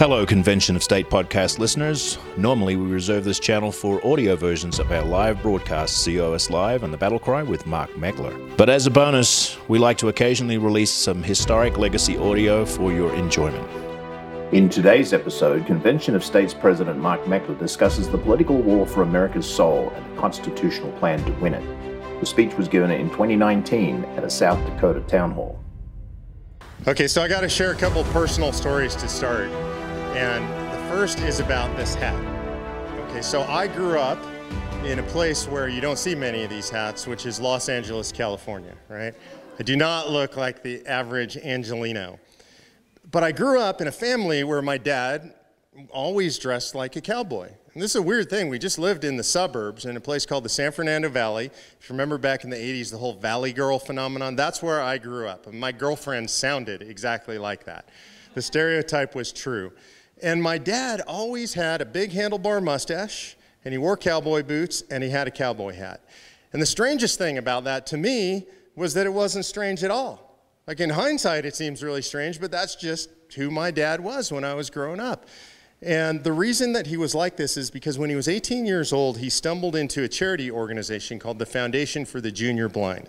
Hello, Convention of State podcast listeners. Normally, we reserve this channel for audio versions of our live broadcast, COS Live and The Battle Cry with Mark Meckler. But as a bonus, we like to occasionally release some historic legacy audio for your enjoyment. In today's episode, Convention of States President Mark Meckler discusses the political war for America's soul and the constitutional plan to win it. The speech was given in 2019 at a South Dakota town hall. Okay, so I got to share a couple personal stories to start. And the first is about this hat. Okay, so I grew up in a place where you don't see many of these hats, which is Los Angeles, California, right? I do not look like the average Angelino. But I grew up in a family where my dad always dressed like a cowboy. And this is a weird thing. We just lived in the suburbs in a place called the San Fernando Valley. If you remember back in the 80s, the whole Valley Girl phenomenon, that's where I grew up. And my girlfriend sounded exactly like that. The stereotype was true. And my dad always had a big handlebar mustache, and he wore cowboy boots, and he had a cowboy hat. And the strangest thing about that to me was that it wasn't strange at all. Like in hindsight, it seems really strange, but that's just who my dad was when I was growing up. And the reason that he was like this is because when he was 18 years old, he stumbled into a charity organization called the Foundation for the Junior Blind.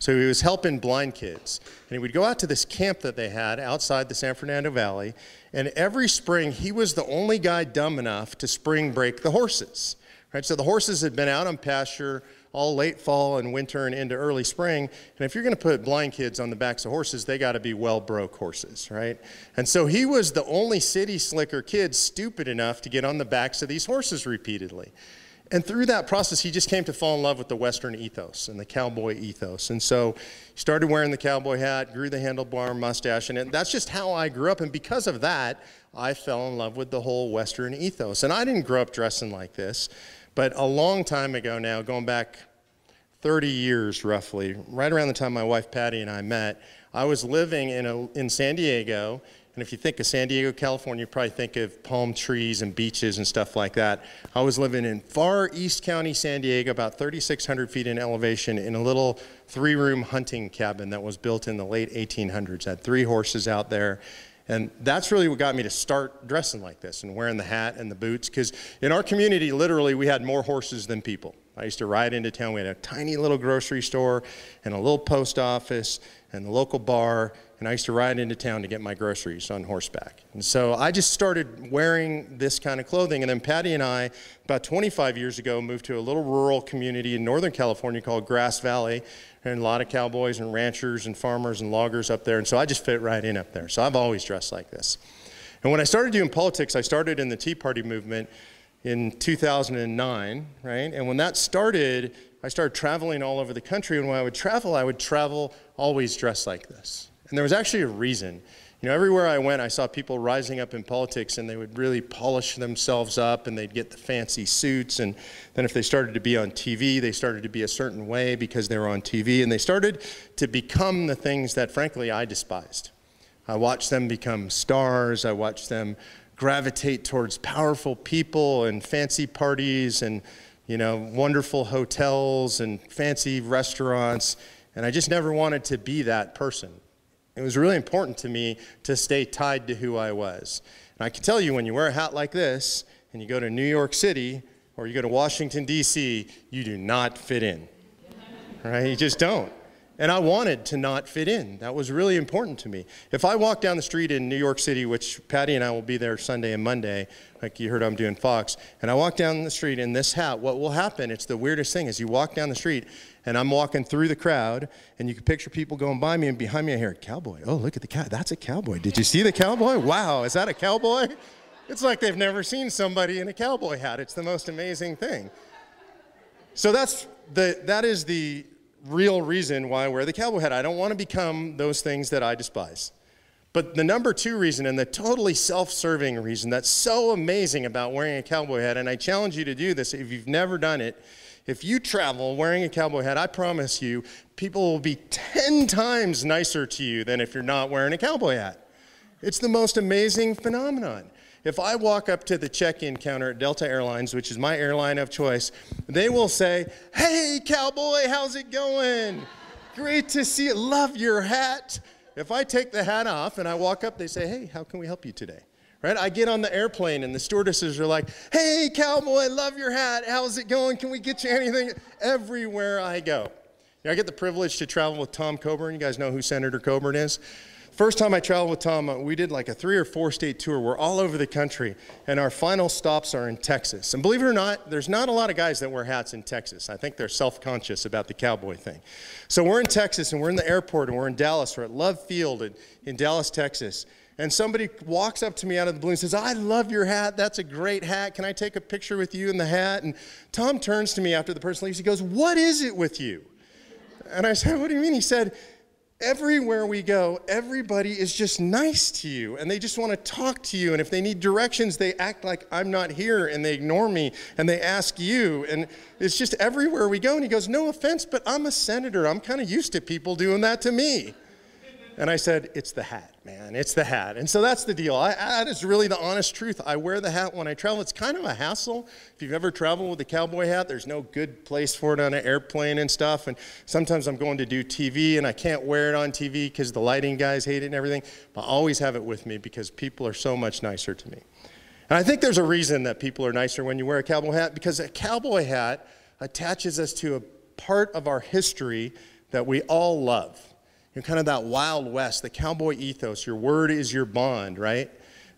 So he was helping blind kids. And he would go out to this camp that they had outside the San Fernando Valley. And every spring, he was the only guy dumb enough to spring break the horses. Right? So the horses had been out on pasture all late fall and winter and into early spring. And if you're going to put blind kids on the backs of horses, they got to be well broke horses, right? And so he was the only city slicker kid stupid enough to get on the backs of these horses repeatedly. And through that process, he just came to fall in love with the Western ethos and the cowboy ethos. And so he started wearing the cowboy hat, grew the handlebar mustache, and that's just how I grew up. And because of that, I fell in love with the whole Western ethos. And I didn't grow up dressing like this, but a long time ago now, going back 30 years roughly, right around the time my wife Patty and I met, I was living in San Diego. And if you think of San Diego, California, you probably think of palm trees and beaches and stuff like that. I was living in far east county San Diego, about 3,600 feet in elevation, in a little three-room hunting cabin that was built in the late 1800s. I had three horses out there. And that's really what got me to start dressing like this and wearing the hat and the boots, because in our community, literally, we had more horses than people. I used to ride into town. We had a tiny little grocery store and a little post office and the local bar. And I used to ride into town to get my groceries on horseback. And so I just started wearing this kind of clothing. And then Patty and I, about 25 years ago, moved to a little rural community in Northern California called Grass Valley. And a lot of cowboys and ranchers and farmers and loggers up there. And so I just fit right in up there. So I've always dressed like this. And when I started doing politics, I started in the Tea Party movement in 2009, right? And when that started, I started traveling all over the country. And when I would travel always dressed like this. And there was actually a reason. You know, everywhere I went, I saw people rising up in politics, and they would really polish themselves up, and they'd get the fancy suits. And then if they started to be on TV, they started to be a certain way because they were on TV. And they started to become the things that, frankly, I despised. I watched them become stars. I watched them gravitate towards powerful people and fancy parties and, you know, wonderful hotels and fancy restaurants. And I just never wanted to be that person. It was really important to me to stay tied to who I was. And I can tell you, when you wear a hat like this and you go to New York City or you go to Washington, D.C., you do not fit in, right? You just don't. And I wanted to not fit in. That was really important to me. If I walk down the street in New York City, which Patty and I will be there Sunday and Monday, like you heard I'm doing Fox, and I walk down the street in this hat, what will happen, it's the weirdest thing, is you walk down the street and I'm walking through the crowd and you can picture people going by me, and behind me I hear, cowboy, oh, look at the cow, that's a cowboy. Did you see the cowboy? Wow, is that a cowboy? It's like they've never seen somebody in a cowboy hat. It's the most amazing thing. So that is the real reason why I wear the cowboy hat. I don't want to become those things that I despise. But the number two reason, and the totally self-serving reason that's so amazing about wearing a cowboy hat, and I challenge you to do this if you've never done it, if you travel wearing a cowboy hat, I promise you, people will be 10 times nicer to you than if you're not wearing a cowboy hat. It's the most amazing phenomenon. If I walk up to the check-in counter at Delta Airlines, which is my airline of choice, they will say, hey, cowboy, how's it going? Great to see you. Love your hat. If I take the hat off and I walk up, they say, hey, how can we help you today? Right? I get on the airplane and the stewardesses are like, hey, cowboy, love your hat. How's it going? Can we get you anything? Everywhere I go. You know, I get the privilege to travel with Tom Coburn. You guys know who Senator Coburn is? First time I traveled with Tom, we did like a 3 or 4 state tour. We're all over the country, and our final stops are in Texas. And believe it or not, there's not a lot of guys that wear hats in Texas. I think they're self-conscious about the cowboy thing. So we're in Texas, and we're in the airport, and we're in Dallas. We're at Love Field in Dallas, Texas. And somebody walks up to me out of the blue and says, I love your hat. That's a great hat. Can I take a picture with you in the hat? And Tom turns to me after the person leaves. He goes, what is it with you? And I said, what do you mean? He said, everywhere we go, everybody is just nice to you, and they just want to talk to you, and if they need directions, they act like I'm not here, and they ignore me, and they ask you, and it's just everywhere we go. And he goes, no offense, but I'm a senator. I'm kind of used to people doing that to me. And I said, it's the hat, man. It's the hat. And so that's the deal. That is really the honest truth. I wear the hat when I travel. It's kind of a hassle. If you've ever traveled with a cowboy hat, there's no good place for it on an airplane and stuff. And sometimes I'm going to do TV, and I can't wear it on TV because the lighting guys hate it and everything. But I always have it with me because people are so much nicer to me. And I think there's a reason that people are nicer when you wear a cowboy hat, because a cowboy hat attaches us to a part of our history that we all love. You know, kind of that Wild West, the cowboy ethos, your word is your bond, right?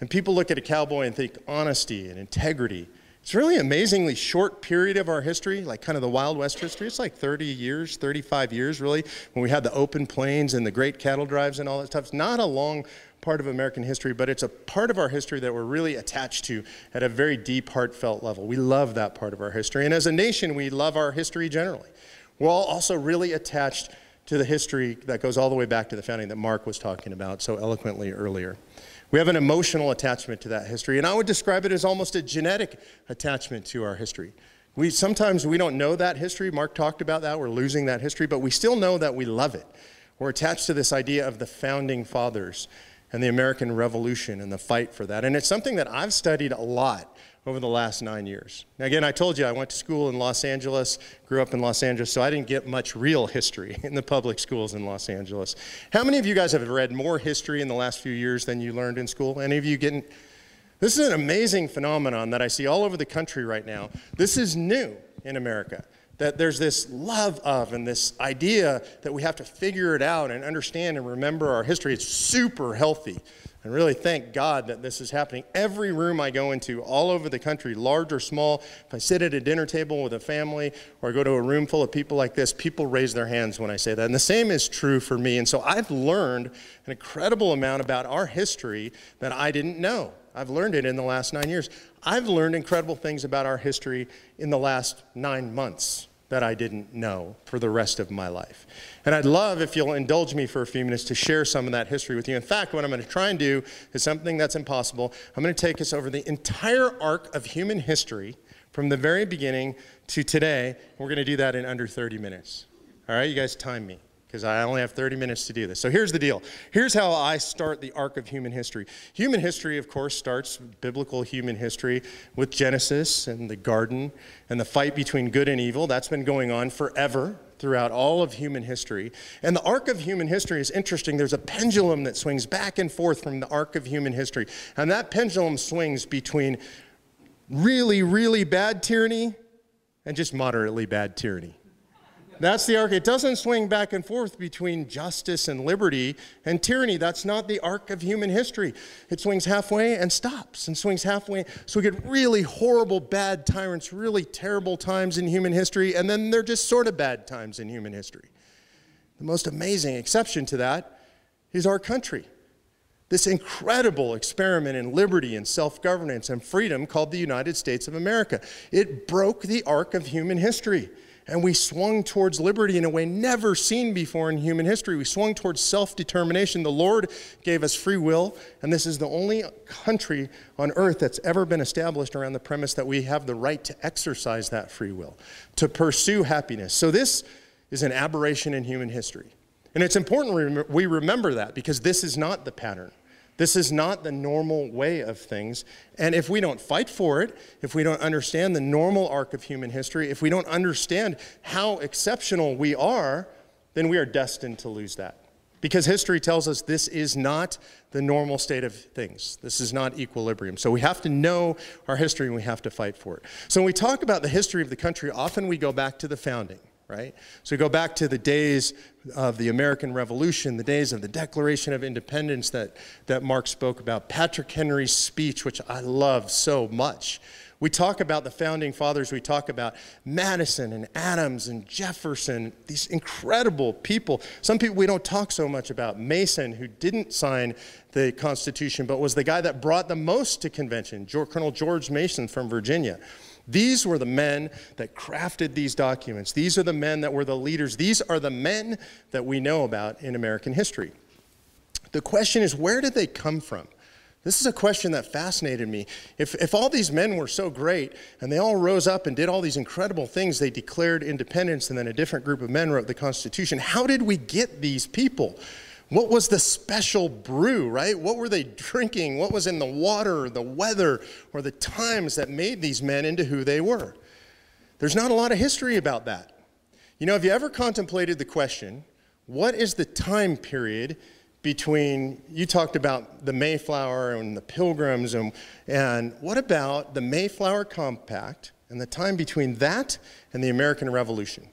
And people look at a cowboy and think honesty and integrity. It's really amazingly short period of our history, like kind of the Wild West history. It's like 30 years, 35 years really, when we had the open plains and the great cattle drives and all that stuff. It's not a long part of American history, but it's a part of our history that we're really attached to at a very deep, heartfelt level. We love that part of our history. And as a nation, we love our history generally. We're all also really attached to the history that goes all the way back to the founding that Mark was talking about so eloquently earlier. We have an emotional attachment to that history, and I would describe it as almost a genetic attachment to our history. Sometimes we don't know that history. Mark talked about that. We're losing that history, but we still know that we love it. We're attached to this idea of the founding fathers and the American Revolution and the fight for that, and it's something that I've studied a lot over the last 9 years. Now, again, I told you I went to school in Los Angeles, grew up in Los Angeles, so I didn't get much real history in the public schools in Los Angeles. How many of you guys have read more history in the last few years than you learned in school? Any of you getting? This is an amazing phenomenon that I see all over the country right now. This is new in America, that there's this love of and this idea that we have to figure it out and understand and remember our history. It's super healthy. And really thank God that this is happening. Every room I go into, all over the country, large or small, if I sit at a dinner table with a family or I go to a room full of people like this, people raise their hands when I say that. And the same is true for me. And so I've learned an incredible amount about our history that I didn't know. I've learned it in the last 9 years. I've learned incredible things about our history in the last 9 months that I didn't know for the rest of my life. And I'd love if you'll indulge me for a few minutes to share some of that history with you. In fact, what I'm going to try and do is something that's impossible. I'm going to take us over the entire arc of human history from the very beginning to today. We're going to do that in under 30 minutes. All right, you guys time me, because I only have 30 minutes to do this. So here's the deal. Here's how I start the arc of human history. Human history, of course, starts biblical human history with Genesis and the garden and the fight between good and evil. That's been going on forever throughout all of human history. And the arc of human history is interesting. There's a pendulum that swings back and forth from the arc of human history. And that pendulum swings between really, really bad tyranny and just moderately bad tyranny. That's the arc. It doesn't swing back and forth between justice and liberty and tyranny. That's not the arc of human history. It swings halfway and stops and swings halfway. So we get really horrible, bad tyrants, really terrible times in human history, and then they're just sort of bad times in human history. The most amazing exception to that is our country. This incredible experiment in liberty and self-governance and freedom called the United States of America. It broke the arc of human history. And we swung towards liberty in a way never seen before in human history. We swung towards self-determination. The Lord gave us free will, and this is the only country on earth that's ever been established around the premise that we have the right to exercise that free will, to pursue happiness. So this is an aberration in human history. And it's important we remember that, because this is not the pattern. This is not the normal way of things, and if we don't fight for it, if we don't understand the normal arc of human history, if we don't understand how exceptional we are, then we are destined to lose that. because history tells us this is not the normal state of things. This is not equilibrium. So we have to know our history and we have to fight for it. So when we talk about the history of the country, often we go back to the founding, right? So we go back to the days of the American Revolution, the days of the Declaration of Independence that Mark spoke about, Patrick Henry's speech, which I love so much. We talk about the founding fathers, we talk about Madison and Adams and Jefferson, these incredible people. Some people we don't talk so much about. Mason, who didn't sign the Constitution, but was the guy that brought the most to convention, Colonel George Mason from Virginia. These were the men that crafted these documents. These are the men that were the leaders. These are the men that we know about in American history. The question is, where did they come from? This is a question that fascinated me. If all these men were so great and they all rose up and did all these incredible things, they declared independence and then a different group of men wrote the Constitution, how did we get these people? What was the special brew, right? What were they drinking? What was in the water, the weather, or the times that made these men into who they were? There's not a lot of history about that. You know, have you ever contemplated the question, what is the time period between, you talked about the Mayflower and the Pilgrims, and what about the Mayflower Compact and the time between that and the American Revolution?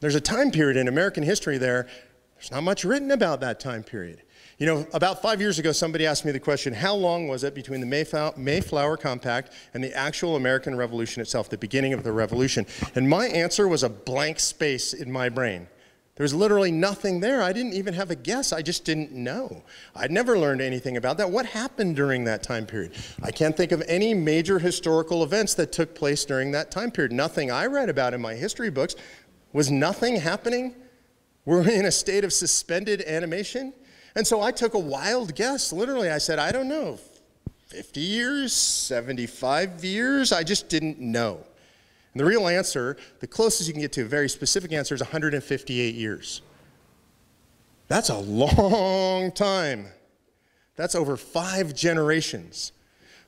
There's a time period in American history there. There's not much written about that time period. You know, about 5 years ago, somebody asked me the question, how long was it between the Mayflower Compact and the actual American Revolution itself, the beginning of the Revolution? And my answer was a blank space in my brain. There was literally nothing there. I didn't even have a guess. I just didn't know. I'd never learned anything about that. What happened during that time period? I can't think of any major historical events that took place during that time period. Nothing I read about in my history books. Was nothing happening? Were we in a state of suspended animation? And so I took a wild guess. Literally, I said, I don't know, 50 years, 75 years? I just didn't know. And the real answer, the closest you can get to a very specific answer, is 158 years. That's a long time. That's over 5 generations.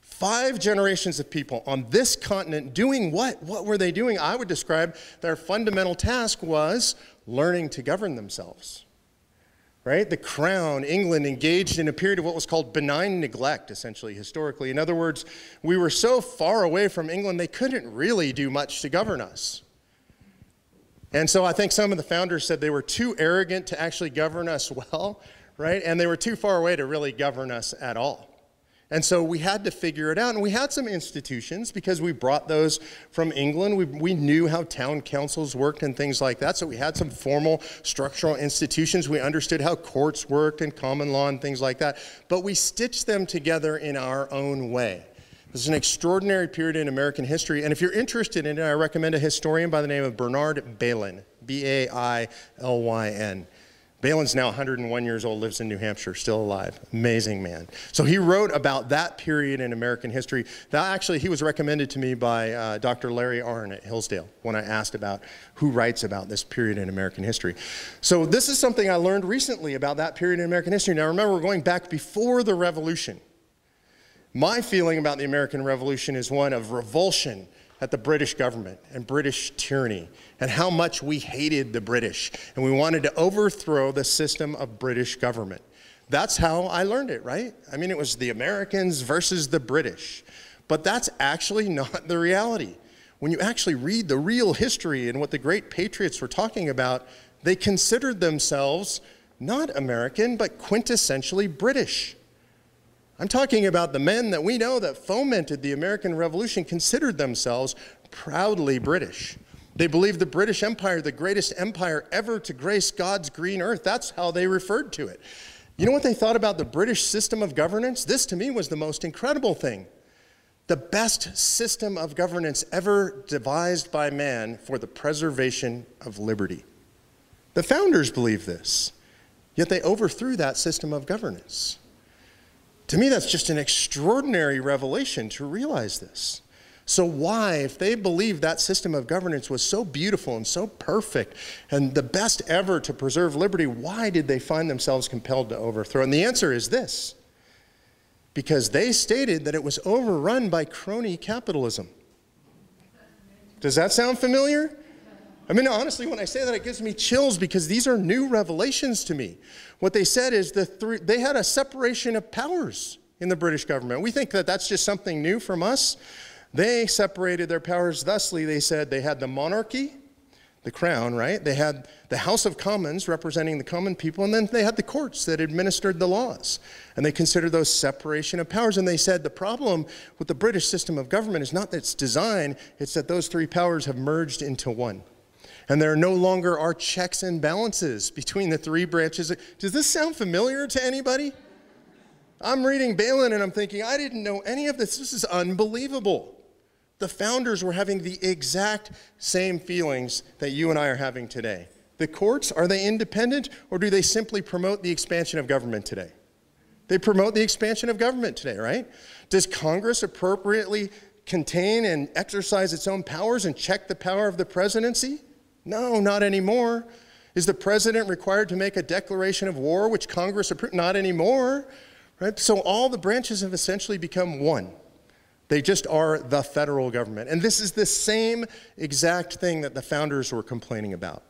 5 generations of people on this continent doing what? What were they doing? I would describe their fundamental task was learning to govern themselves. Right? The Crown, England, engaged in a period of what was called benign neglect, essentially, historically. In other words, we were so far away from England, they couldn't really do much to govern us. And so I think some of the founders said they were too arrogant to actually govern us well, right? And they were too far away to really govern us at all. And so we had to figure it out, and we had some institutions because we brought those from England. We knew how town councils worked and things like that, so we had some formal structural institutions. We understood how courts worked and common law and things like that, but we stitched them together in our own way. This is an extraordinary period in American history, and if you're interested in it, I recommend a historian by the name of Bernard Bailyn, B-A-I-L-Y-N. Bailyn's now 101 years old, lives in New Hampshire, still alive. Amazing man. So he wrote about that period in American history. That actually, he was recommended to me by Dr. Larry Arnn at Hillsdale when I asked about who writes about this period in American history. So this is something I learned recently about that period in American history. Now remember, we're going back before the Revolution. My feeling about the American Revolution is one of revulsion at the British government and British tyranny and how much we hated the British and we wanted to overthrow the system of British government. That's how I learned it, right? I mean, it was the Americans versus the British, but that's actually not the reality. When you actually read the real history and what the great patriots were talking about, they considered themselves not American, but quintessentially British. I'm talking about the men that we know that fomented the American Revolution considered themselves proudly British. They believed the British Empire, the greatest empire ever to grace God's green earth. That's how they referred to it. You know what they thought about the British system of governance? This to me was the most incredible thing. The best system of governance ever devised by man for the preservation of liberty. The founders believed this, yet they overthrew that system of governance. To me, that's just an extraordinary revelation to realize this. So why, if they believed that system of governance was so beautiful and so perfect and the best ever to preserve liberty, why did they find themselves compelled to overthrow? And the answer is this, because they stated that it was overrun by crony capitalism. Does that sound familiar? I mean, honestly, when I say that, it gives me chills because these are new revelations to me. What they said is they had a separation of powers in the British government. We think that that's just something new from us. They separated their powers thusly. They said they had the monarchy, the crown, right? They had the House of Commons representing the common people, and then they had the courts that administered the laws. And they considered those separation of powers, and they said the problem with the British system of government is not its design, it's that those three powers have merged into one. And there no longer are checks and balances between the three branches. Does this sound familiar to anybody? I'm reading Bailyn and I'm thinking, I didn't know any of this. This is unbelievable. The founders were having the exact same feelings that you and I are having today. The courts, are they independent or do they simply promote the expansion of government today? They promote the expansion of government today, right? Does Congress appropriately contain and exercise its own powers and check the power of the presidency? No, not anymore. Is the president required to make a declaration of war which Congress approved? Not anymore, right? So all the branches have essentially become one. They just are the federal government. And this is the same exact thing that the founders were complaining about.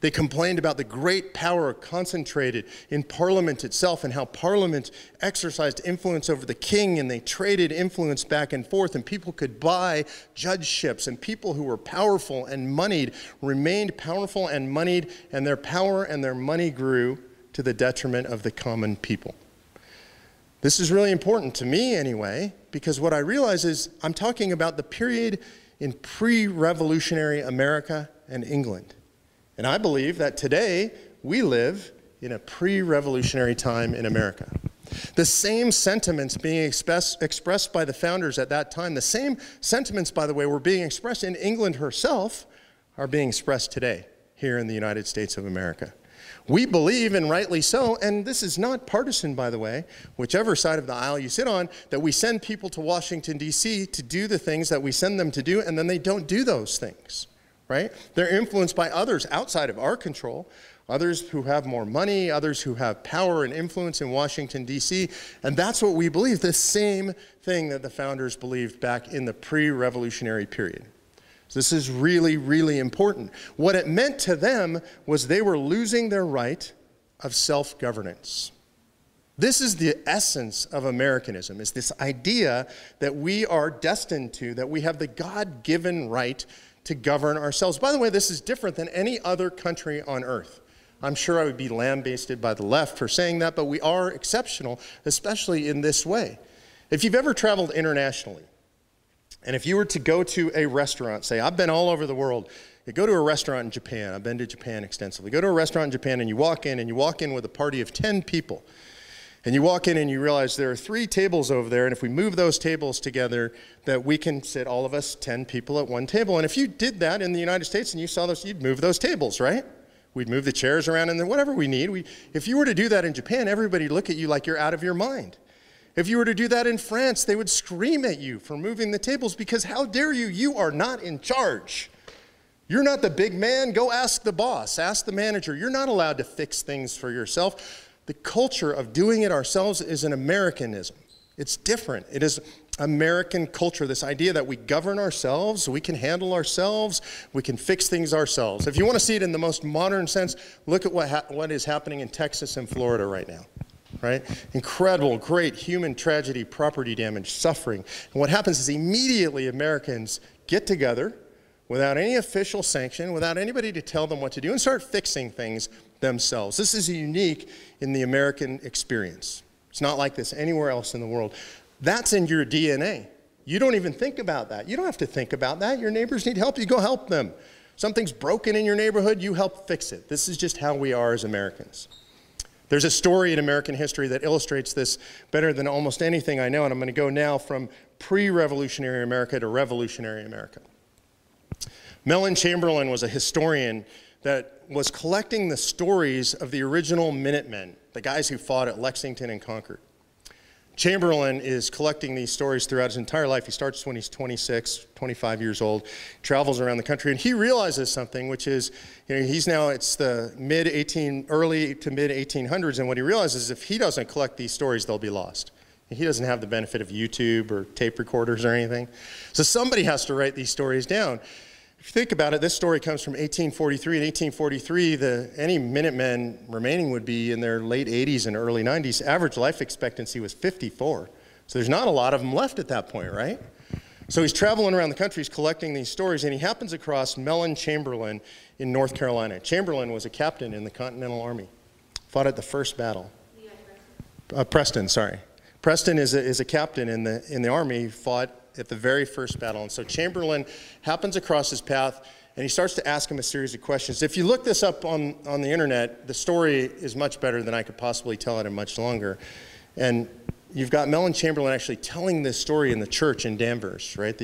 They complained about the great power concentrated in Parliament itself and how Parliament exercised influence over the king, and they traded influence back and forth, and people could buy judgeships, and people who were powerful and moneyed remained powerful and moneyed, and their power and their money grew to the detriment of the common people. This is really important to me anyway, because what I realize is I'm talking about the period in pre-revolutionary America and England. And I believe that today we live in a pre-revolutionary time in America. The same sentiments being expressed by the founders at that time, the same sentiments, by the way, were being expressed in England herself, are being expressed today here in the United States of America. We believe, and rightly so, and this is not partisan, by the way, whichever side of the aisle you sit on, that we send people to Washington, D.C. to do the things that we send them to do, and then they don't do those things, right? They're influenced by others outside of our control, others who have more money, others who have power and influence in Washington, D.C., and that's what we believe, the same thing that the founders believed back in the pre-revolutionary period. This is really, really important. What it meant to them was they were losing their right of self-governance. This is the essence of Americanism, is this idea that we are destined to, that we have the God-given right to govern ourselves. By the way, this is different than any other country on earth. I'm sure I would be lambasted by the left for saying that, but we are exceptional, especially in this way. If you've ever traveled internationally, and if you were to go to a restaurant, say, I've been all over the world. You go to a restaurant in Japan. I've been to Japan extensively. Go to a restaurant in Japan, and you walk in with a party of 10 people. And you walk in, and you realize there are 3 tables over there, and if we move those tables together, that we can sit, all of us, 10 people at one table. And if you did that in the United States and you saw those, you'd move those tables, right? We'd move the chairs around and then whatever we need. If you were to do that in Japan, everybody would look at you like you're out of your mind. If you were to do that in France, they would scream at you for moving the tables because how dare you? You are not in charge. You're not the big man. Go ask the boss, ask the manager. You're not allowed to fix things for yourself. The culture of doing it ourselves is an Americanism. It's different. It is American culture, this idea that we govern ourselves, we can handle ourselves, we can fix things ourselves. If you want to see it in the most modern sense, look at what is happening in Texas and Florida right now. Right? Incredible, great human tragedy, property damage, suffering. And what happens is immediately Americans get together without any official sanction, without anybody to tell them what to do, and start fixing things themselves. This is unique in the American experience. It's not like this anywhere else in the world. That's in your DNA. You don't even think about that. You don't have to think about that. Your neighbors need help, you go help them. Something's broken in your neighborhood, you help fix it. This is just how we are as Americans. There's a story in American history that illustrates this better than almost anything I know, and I'm going to go now from pre-revolutionary America to revolutionary America. Mellen Chamberlain was a historian that was collecting the stories of the original Minutemen, the guys who fought at Lexington and Concord. Chamberlain is collecting these stories throughout his entire life. He starts when he's 26, 25 years old, travels around the country, and he realizes something, which is, he's now, it's the early to mid 1800s, and what he realizes is if he doesn't collect these stories, they'll be lost. He doesn't have the benefit of YouTube or tape recorders or anything. So somebody has to write these stories down. If you think about it, this story comes from 1843. In 1843, any Minutemen remaining would be in their late 80s and early 90s. Average life expectancy was 54. So there's not a lot of them left at that point, right? So he's traveling around the country, he's collecting these stories, and he happens across Mellen Chamberlain in North Carolina. Chamberlain was a captain in the Continental Army, fought at the First Battle. Levi Preston. Preston, sorry. Preston is a captain in the Army, fought at the very first battle. And so Chamberlain happens across his path, and he starts to ask him a series of questions. If you look this up on the internet, the story is much better than I could possibly tell it in much longer. And you've got Mellen Chamberlain actually telling this story in the church in Danvers, right?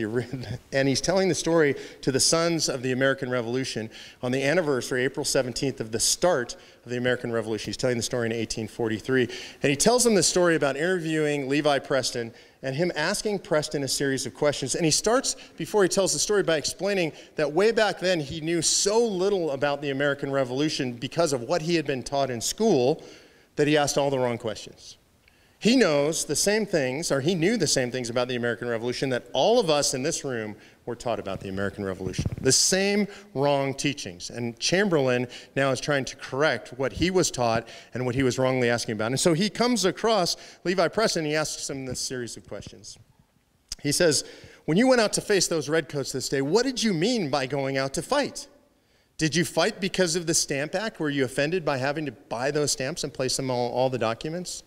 And he's telling the story to the sons of the American Revolution on the anniversary, April 17th, of the start of the American Revolution. He's telling the story in 1843. And he tells them the story about interviewing Levi Preston and him asking Preston a series of questions. And he starts, before he tells the story, by explaining that way back then he knew so little about the American Revolution because of what he had been taught in school that he asked all the wrong questions. He knows the same things, or he knew the same things about the American Revolution that all of us in this room were taught about the American Revolution. The same wrong teachings. And Chamberlain now is trying to correct what he was taught and what he was wrongly asking about. And so he comes across Levi Preston, and he asks him this series of questions. He says, when you went out to face those redcoats this day, what did you mean by going out to fight? Did you fight because of the Stamp Act? Were you offended by having to buy those stamps and place them on all the documents?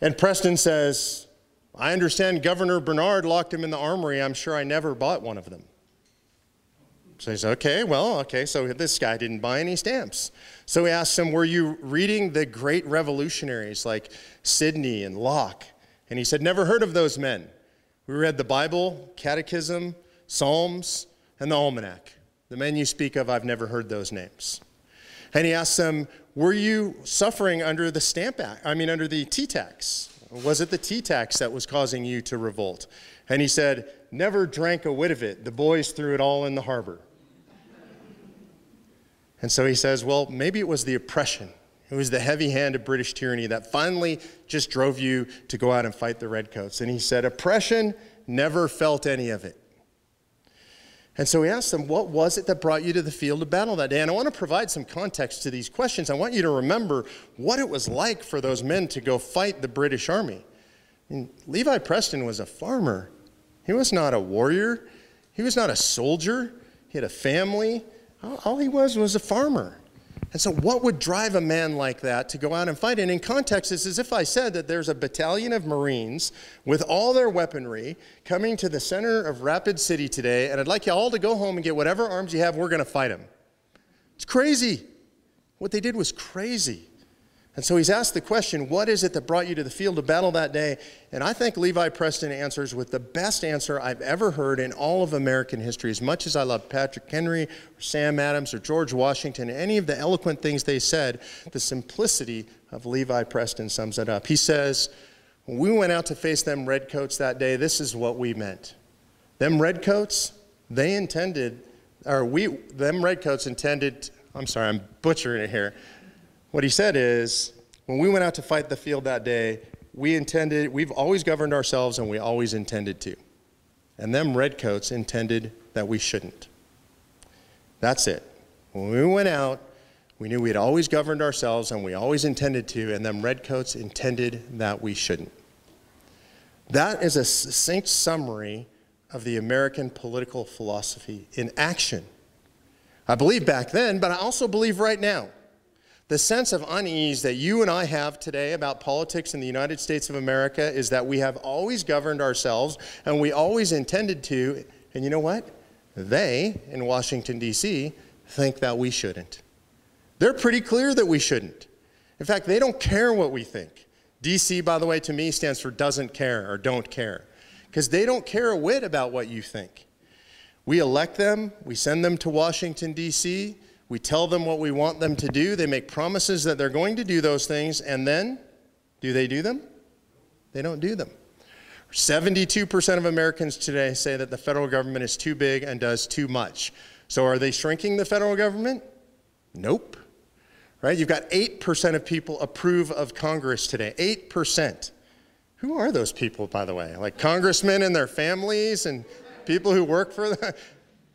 And Preston says, I understand Governor Bernard locked him in the armory. I'm sure I never bought one of them. So he says, okay, so this guy didn't buy any stamps. So he asks him, were you reading the great revolutionaries like Sidney and Locke? And he said, never heard of those men. We read the Bible, Catechism, Psalms, and the Almanac. The men you speak of, I've never heard those names. And he asks them, were you suffering under the Stamp Act? I mean, under the tea tax? Was it the tea tax that was causing you to revolt? And he said, never drank a whit of it. The boys threw it all in the harbor. And so he says, well, maybe it was the oppression. It was the heavy hand of British tyranny that finally just drove you to go out and fight the redcoats. And he said, oppression, never felt any of it. And so we asked them, what was it that brought you to the field of battle that day? And I want to provide some context to these questions. I want you to remember what it was like for those men to go fight the British Army. And Levi Preston was a farmer. He was not a warrior. He was not a soldier. He had a family. All he was a farmer. And so what would drive a man like that to go out and fight? And in context, it's as if I said that there's a battalion of Marines with all their weaponry coming to the center of Rapid City today, and I'd like you all to go home and get whatever arms you have, we're going to fight them. It's crazy. What they did was crazy. And so he's asked the question, what is it that brought you to the field of battle that day? And I think Levi Preston answers with the best answer I've ever heard in all of American history. As much as I love Patrick Henry, or Sam Adams, or George Washington, any of the eloquent things they said, the simplicity of Levi Preston sums it up. He says, when we went out to face them redcoats that day, this is what we meant. Them redcoats, they intended, or we, them redcoats intended, I'm sorry, I'm butchering it here. What he said is, when we went out to fight the field that day, we've always governed ourselves and we always intended to. And them redcoats intended that we shouldn't. That's it. When we went out, we knew we had always governed ourselves and we always intended to, and them redcoats intended that we shouldn't. That is a succinct summary of the American political philosophy in action. I believe back then, but I also believe right now. The sense of unease that you and I have today about politics in the United States of America is that we have always governed ourselves and we always intended to, and you know what? They, in Washington, D.C., think that we shouldn't. They're pretty clear that we shouldn't. In fact, they don't care what we think. D.C., by the way, to me stands for doesn't care or don't care, because they don't care a whit about what you think. We elect them, we send them to Washington, D.C., we tell them what we want them to do. They make promises that they're going to do those things, and then, do they do them? They don't do them. 72% of Americans today say that the federal government is too big and does too much. So are they shrinking the federal government? Nope. Right? You've got 8% of people approve of Congress today. 8%. Who are those people, by the way? Like congressmen and their families and people who work for them?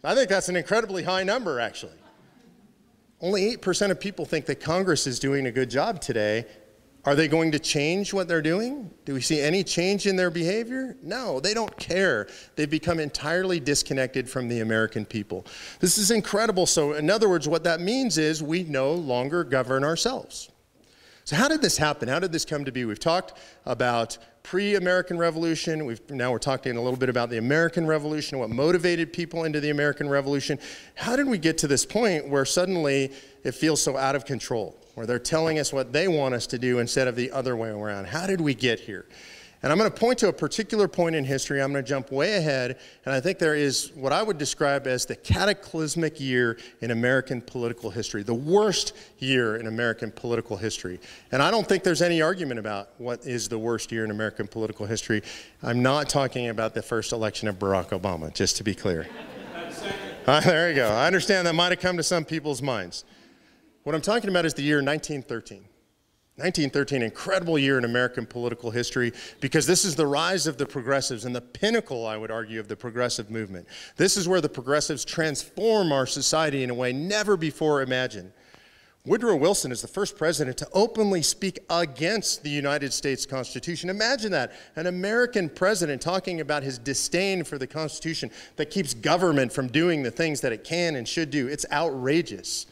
I think that's an incredibly high number, actually. Only 8% of people think that Congress is doing a good job today. Are they going to change what they're doing? Do we see any change in their behavior? No, they don't care. They've become entirely disconnected from the American people. This is incredible. So in other words, what that means is we no longer govern ourselves. So how did this happen? How did this come to be? We've talked about pre-American Revolution. Now we're talking a little bit about the American Revolution, what motivated people into the American Revolution. How did we get to this point where suddenly it feels so out of control, where they're telling us what they want us to do instead of the other way around? How did we get here? And I'm going to point to a particular point in history. I'm going to jump way ahead, and I think there is what I would describe as the cataclysmic year in American political history, the worst year in American political history. And I don't think there's any argument about what is the worst year in American political history. I'm not talking about the first election of Barack Obama, just to be clear. There you go. I understand that might have come to some people's minds. What I'm talking about is the year 1913. 1913, incredible year in American political history, because this is the rise of the progressives and the pinnacle, I would argue, of the progressive movement. This is where the progressives transform our society in a way never before imagined. Woodrow Wilson is the first president to openly speak against the United States Constitution. Imagine that, an American president talking about his disdain for the Constitution that keeps government from doing the things that it can and should do. It's outrageous.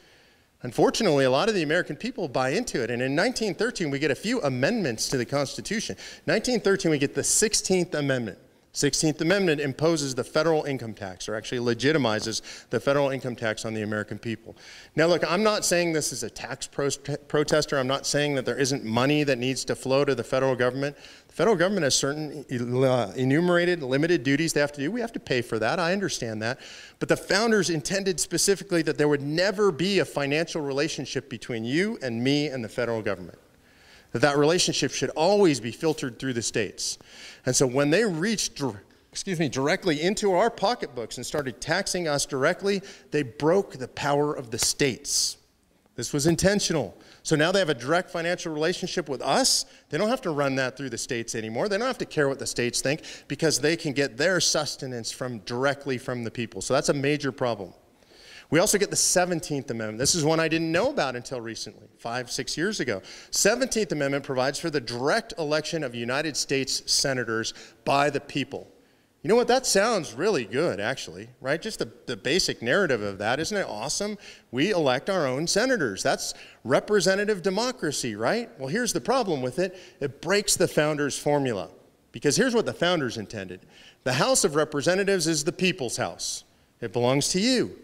Unfortunately, a lot of the American people buy into it, and in 1913 we get a few amendments to the Constitution. 1913 we get the 16th Amendment. 16th Amendment imposes the federal income tax, or actually legitimizes the federal income tax on the American people. Now look, I'm not saying this is a tax protester. I'm not saying that there isn't money that needs to flow to the federal government. The federal government has certain enumerated, limited duties they have to do. We have to pay for that. I understand that. But the founders intended specifically that there would never be a financial relationship between you and me and the federal government. That relationship should always be filtered through the states. And so when they reached, directly into our pocketbooks and started taxing us directly, they broke the power of the states. This was intentional. So now they have a direct financial relationship with us. They don't have to run that through the states anymore. They don't have to care what the states think, because they can get their sustenance from directly from the people. So that's a major problem. We also get the 17th Amendment. This is one I didn't know about until recently, 5-6 years ago. 17th Amendment provides for the direct election of United States senators by the people. You know what, that sounds really good, actually, right? Just the basic narrative of that, isn't it awesome? We elect our own senators. That's representative democracy, right? Well, here's the problem with it. It breaks the founders' formula, because here's what the founders intended. The House of Representatives is the people's house. It belongs to you.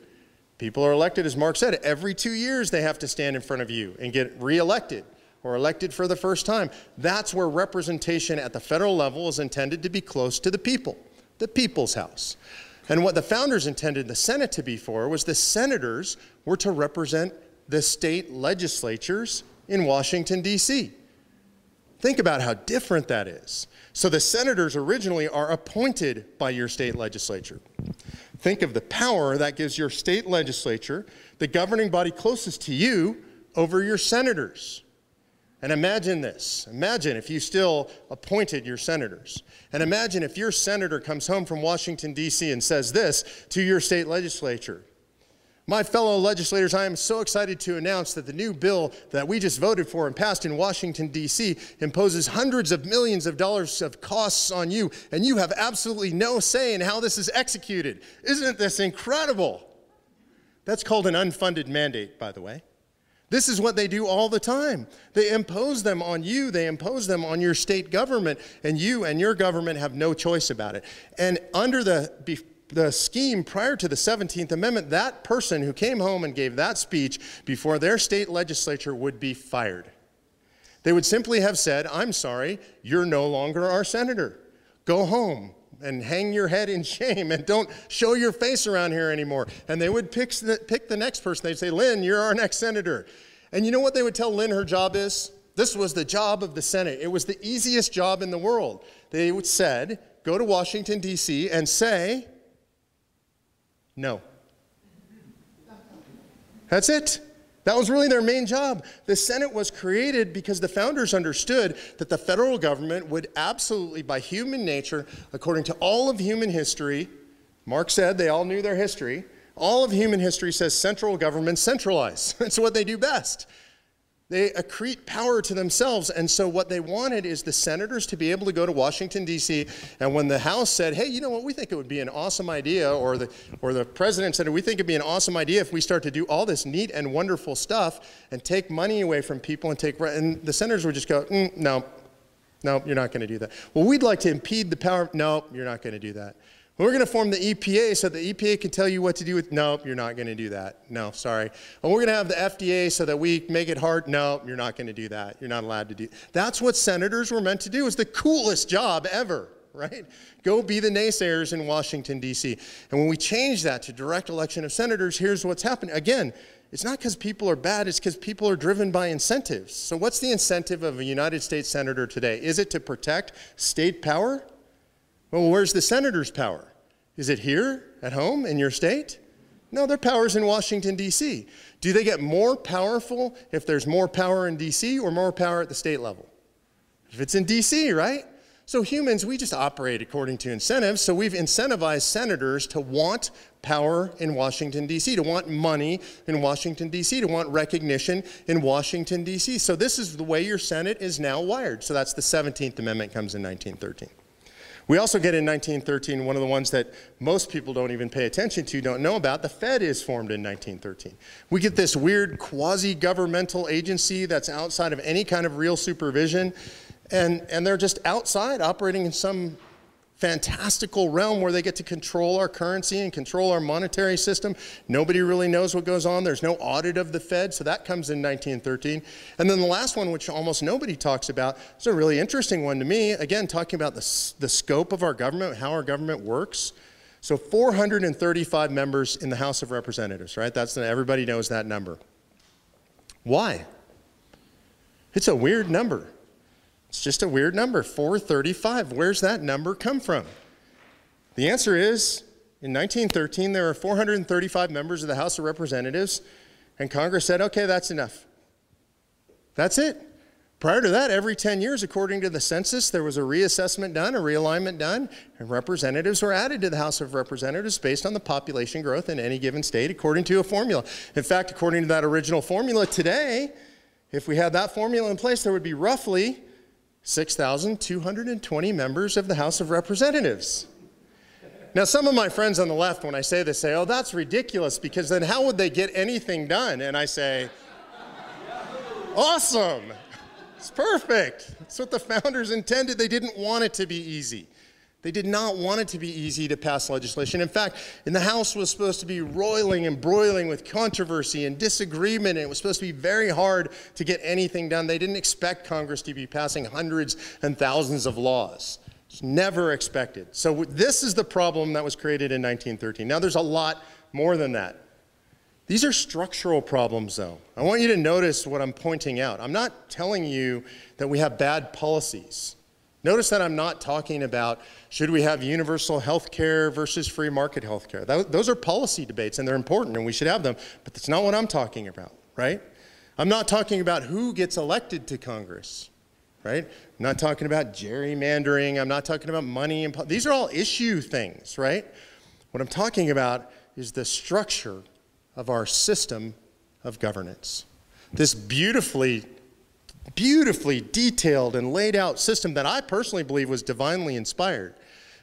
People are elected, as Mark said, every 2 years they have to stand in front of you and get reelected or elected for the first time. That's where representation at the federal level is intended to be close to the people, the people's house. And what the founders intended the Senate to be for was the senators were to represent the state legislatures in Washington, D.C. Think about how different that is. So the senators originally are appointed by your state legislature. Think of the power that gives your state legislature, the governing body closest to you, over your senators. And imagine this. Imagine if you still appointed your senators. And imagine if your senator comes home from Washington, D.C. and says this to your state legislature. My fellow legislators, I am so excited to announce that the new bill that we just voted for and passed in Washington, D.C. imposes hundreds of millions of dollars of costs on you, and you have absolutely no say in how this is executed. Isn't this incredible? That's called an unfunded mandate, by the way. This is what they do all the time. They impose them on you. They impose them on your state government, and you and your government have no choice about it. And under the scheme prior to the 17th Amendment, that person who came home and gave that speech before their state legislature would be fired. They would simply have said, I'm sorry, you're no longer our senator. Go home and hang your head in shame and don't show your face around here anymore. And they would pick the next person. They'd say, Lynn, you're our next senator. And you know what they would tell Lynn her job is? This was the job of the Senate. It was the easiest job in the world. They said, go to Washington, D.C. and say, no. That's it. That was really their main job. The Senate was created because the founders understood that the federal government would absolutely, by human nature, according to all of human history, Mark said they all knew their history, All of human history says central governments centralize. It's what they do best. They accrete power to themselves, and so what they wanted is the senators to be able to go to Washington, D.C., and when the House said, hey, you know what, we think it would be an awesome idea, or the president said, we think it'd be an awesome idea if we start to do all this neat and wonderful stuff and take money away from people and take, and the senators would just go, no, you're not going to do that. Well, we'd like to impede the power, no, you're not going to do that. We're going to form the EPA so the EPA can tell you what to do with, no, you're not going to do that. No, sorry. And we're going to have the FDA so that we make it hard. No, you're not going to do that. You're not allowed to do. That's what senators were meant to do. It's the coolest job ever, right? Go be the naysayers in Washington, D.C. And when we change that to direct election of senators, here's what's happening. Again, it's not because people are bad, it's because people are driven by incentives. So what's the incentive of a United States senator today? Is it to protect state power? Well, where's the senator's power? Is it here, at home, in your state? No, their power's in Washington, D.C. Do they get more powerful if there's more power in D.C. or more power at the state level? If it's in D.C., right? So humans, we just operate according to incentives, so we've incentivized senators to want power in Washington, D.C., to want money in Washington, D.C., to want recognition in Washington, D.C. So this is the way your Senate is now wired. So that's the 17th Amendment comes in 1913. We also get in 1913 one of the ones that most people don't even pay attention to, don't know about. The Fed is formed in 1913. We get this weird quasi-governmental agency that's outside of any kind of real supervision, and they're just outside operating in some fantastical realm where they get to control our currency and control our monetary system. Nobody really knows what goes on. There's no audit of the Fed, so that comes in 1913. And then the last one, which almost nobody talks about, it's a really interesting one to me, again, talking about the scope of our government, how our government works. So 435 members in the House of Representatives, right? That's everybody knows that number. Why? It's a weird number. It's just a weird number, 435. Where's that number come from? The answer is, in 1913, there were 435 members of the House of Representatives, and Congress said, okay, that's enough. That's it. Prior to that, every 10 years, according to the census, there was a reassessment done, a realignment done, and representatives were added to the House of Representatives based on the population growth in any given state, according to a formula. In fact, according to that original formula today, if we had that formula in place, there would be roughly 6,220 members of the House of Representatives. Now, some of my friends on the left, when I say this, say, oh, that's ridiculous, because then how would they get anything done? And I say, awesome. It's perfect. That's what the founders intended. They didn't want it to be easy. They did not want it to be easy to pass legislation. In fact, in the House was supposed to be roiling and broiling with controversy and disagreement, and it was supposed to be very hard to get anything done. They didn't expect Congress to be passing hundreds and thousands of laws. It's never expected. So this is the problem that was created in 1913. Now there's a lot more than that. These are structural problems, though. I want you to notice what I'm pointing out. I'm not telling you that we have bad policies. Notice that I'm not talking about should we have universal health care versus free market health care. Those are policy debates, and they're important, and we should have them, but that's not what I'm talking about, right? I'm not talking about who gets elected to Congress, right? I'm not talking about gerrymandering. I'm not talking about money. And these are all issue things, right? What I'm talking about is the structure of our system of governance. This beautifully detailed and laid out system that I personally believe was divinely inspired.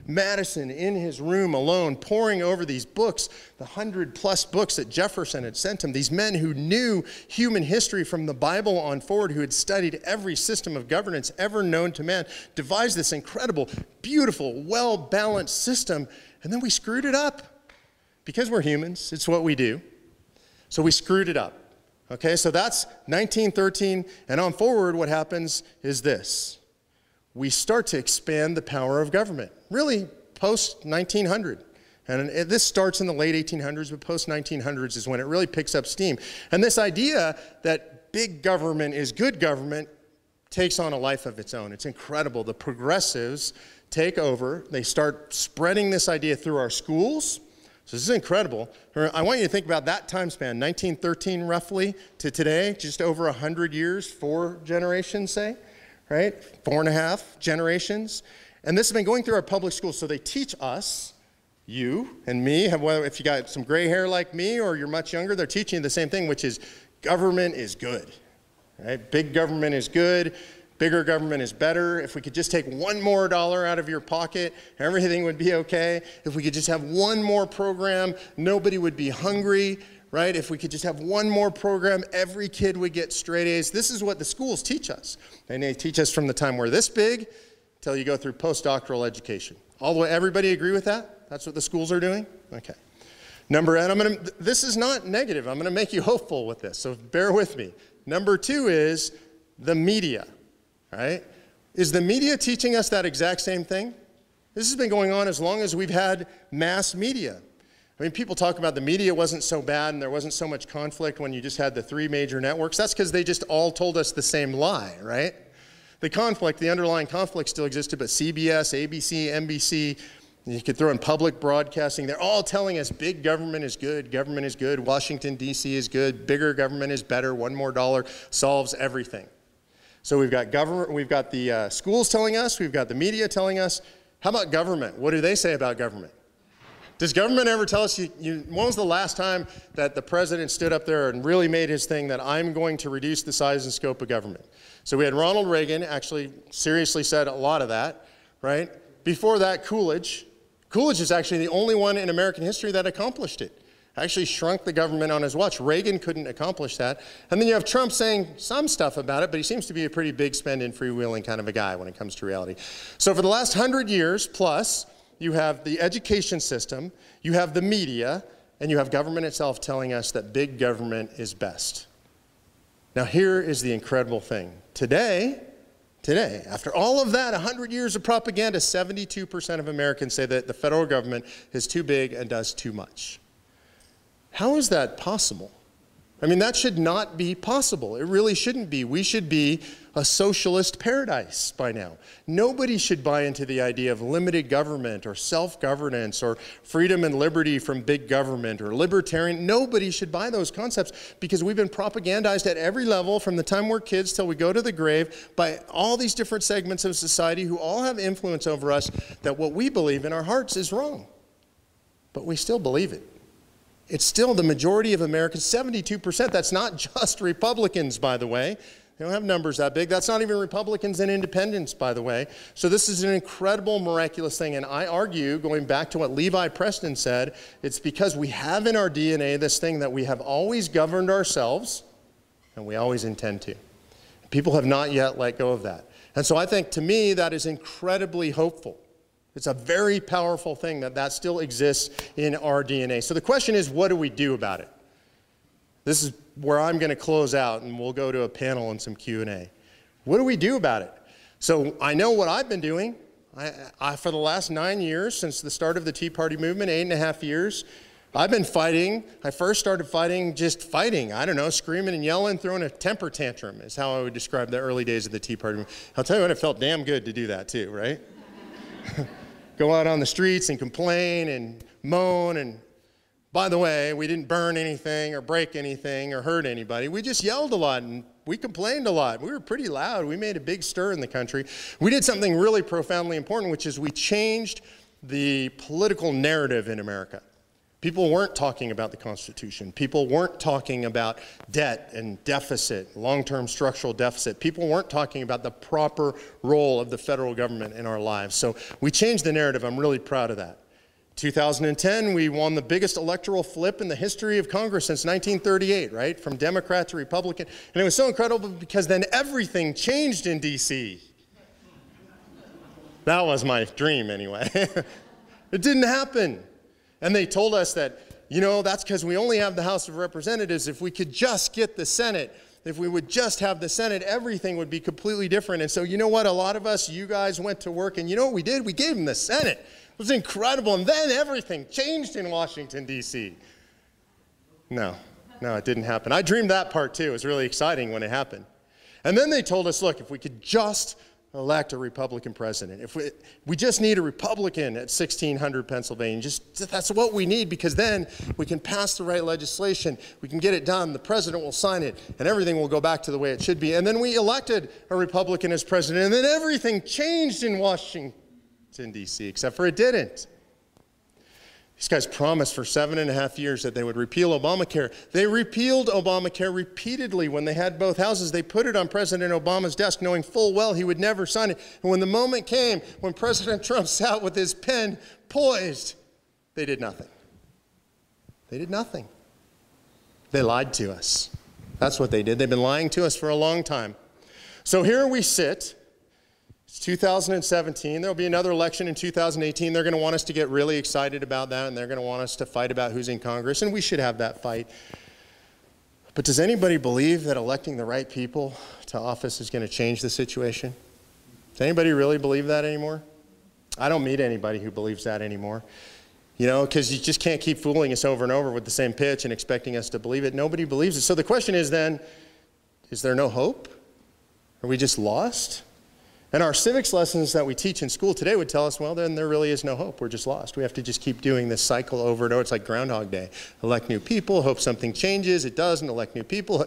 Madison in his room alone poring over these books, the 100+ books that Jefferson had sent him, these men who knew human history from the Bible on forward, who had studied every system of governance ever known to man, devised this incredible, beautiful, well-balanced system, and then we screwed it up. Because we're humans, it's what we do. So we screwed it up. Okay, so that's 1913, and on forward, what happens is this. We start to expand the power of government, really post-1900. And this starts in the late 1800s, but post-1900s is when it really picks up steam. And this idea that big government is good government takes on a life of its own. It's incredible. The progressives take over. They start spreading this idea through our schools. So this is incredible. I want you to think about that time span, 1913 roughly to today, just over 100 years, 4 generations say, right? 4.5 generations. And this has been going through our public schools. So they teach us, you and me, whether if you got some gray hair like me or you're much younger, they're teaching you the same thing, which is government is good, right? Big government is good. Bigger government is better. If we could just take one more dollar out of your pocket, everything would be okay. If we could just have one more program, nobody would be hungry, right? If we could just have one more program, every kid would get straight A's. This is what the schools teach us. And they teach us from the time we're this big till you go through postdoctoral education. All the way, everybody agree with that? That's what the schools are doing? Okay. Number 1, this is not negative. I'm gonna make you hopeful with this, so bear with me. Number 2 is the media. Right? Is the media teaching us that exact same thing? This has been going on as long as we've had mass media. I mean, people talk about the media wasn't so bad and there wasn't so much conflict when you just had the 3 major networks. That's because they just all told us the same lie, right? The conflict, the underlying conflict still existed, but CBS, ABC, NBC, you could throw in public broadcasting, they're all telling us big government is good, Washington, D.C. is good, bigger government is better, one more dollar solves everything. So we've got government, we've got the schools telling us, we've got the media telling us. How about government? What do they say about government? Does government ever tell us, when was the last time that the president stood up there and really made his thing that I'm going to reduce the size and scope of government? So we had Ronald Reagan actually seriously said a lot of that, right? Before that, Coolidge. Coolidge is actually the only one in American history that accomplished it. Actually shrunk the government on his watch. Reagan couldn't accomplish that. And then you have Trump saying some stuff about it, but he seems to be a pretty big spend and freewheeling kind of a guy when it comes to reality. So for the last 100 years plus, you have the education system, you have the media, and you have government itself telling us that big government is best. Now here is the incredible thing. Today, after all of that, 100 years of propaganda, 72% of Americans say that the federal government is too big and does too much. How is that possible? I mean, that should not be possible. It really shouldn't be. We should be a socialist paradise by now. Nobody should buy into the idea of limited government or self-governance or freedom and liberty from big government or libertarian. Nobody should buy those concepts because we've been propagandized at every level from the time we're kids till we go to the grave by all these different segments of society who all have influence over us that what we believe in our hearts is wrong. But we still believe it. It's still the majority of Americans, 72%. That's not just Republicans, by the way. They don't have numbers that big. That's not even Republicans and independents, by the way. So this is an incredible, miraculous thing. And I argue, going back to what Levi Preston said, it's because we have in our DNA this thing that we have always governed ourselves, and we always intend to. People have not yet let go of that. And so I think, to me, that is incredibly hopeful. It's a very powerful thing that that still exists in our DNA. So the question is, what do we do about it? This is where I'm going to close out, and we'll go to a panel and some Q&A. What do we do about it? So I know what I've been doing. I for the last 9 years, since the start of the Tea Party movement, 8.5 years, I've been fighting. I first started fighting just fighting. I don't know, screaming and yelling, throwing a temper tantrum is how I would describe the early days of the Tea Party movement. I'll tell you what, it felt damn good to do that too, right? Go out on the streets and complain and moan, and by the way, we didn't burn anything or break anything or hurt anybody. We just yelled a lot and we complained a lot. We were pretty loud. We made a big stir in the country. We did something really profoundly important, which is we changed the political narrative in America. People weren't talking about the Constitution. People weren't talking about debt and deficit, long-term structural deficit. People weren't talking about the proper role of the federal government in our lives. So we changed the narrative. I'm really proud of that. 2010, we won the biggest electoral flip in the history of Congress since 1938, right? From Democrat to Republican. And it was so incredible because then everything changed in D.C. That was my dream anyway. It didn't happen. And they told us that, you know, that's because we only have the House of Representatives. If we could just get the Senate, if we would just have the Senate, everything would be completely different. And so you know what? A lot of us, you guys went to work, and you know what we did? We gave them the Senate. It was incredible. And then everything changed in Washington, D.C. No, it didn't happen. I dreamed that part, too. It was really exciting when it happened. And then they told us, look, if we could just elect a Republican president. If we just need a Republican at 1600 Pennsylvania. That's what we need, because then we can pass the right legislation, we can get it done, the president will sign it, and everything will go back to the way it should be. And then we elected a Republican as president, and then everything changed in Washington, D.C., except for it didn't. These guys promised for 7.5 years that they would repeal Obamacare. They repealed Obamacare repeatedly when they had both houses. They put it on President Obama's desk knowing full well he would never sign it. And when the moment came, when President Trump sat with his pen poised, they did nothing. They did nothing. They lied to us. That's what they did. They've been lying to us for a long time. So here we sit. It's 2017. There'll be another election in 2018. They're going to want us to get really excited about that, and they're going to want us to fight about who's in Congress, and we should have that fight. But does anybody believe that electing the right people to office is going to change the situation? Does anybody really believe that anymore? I don't meet anybody who believes that anymore. You know, because you just can't keep fooling us over and over with the same pitch and expecting us to believe it. Nobody believes it. So the question is then, is there no hope? Are we just lost? And our civics lessons that we teach in school today would tell us, well, then there really is no hope. We're just lost. We have to just keep doing this cycle over and over. It's like Groundhog Day. Elect new people, hope something changes. It doesn't. Elect new people.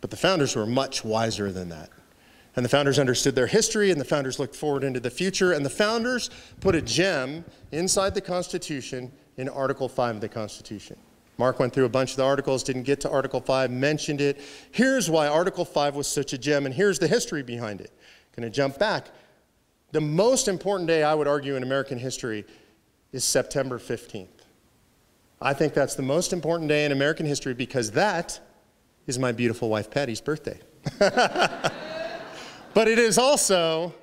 But the founders were much wiser than that. And the founders understood their history, and the founders looked forward into the future, and the founders put a gem inside the Constitution in Article 5 of the Constitution. Mark went through a bunch of the articles, didn't get to Article 5, mentioned it. Here's why Article 5 was such a gem, and here's the history behind it. I'm going to jump back. The most important day, I would argue, in American history is September 15th. I think that's the most important day in American history because that is my beautiful wife Patty's birthday. But it is also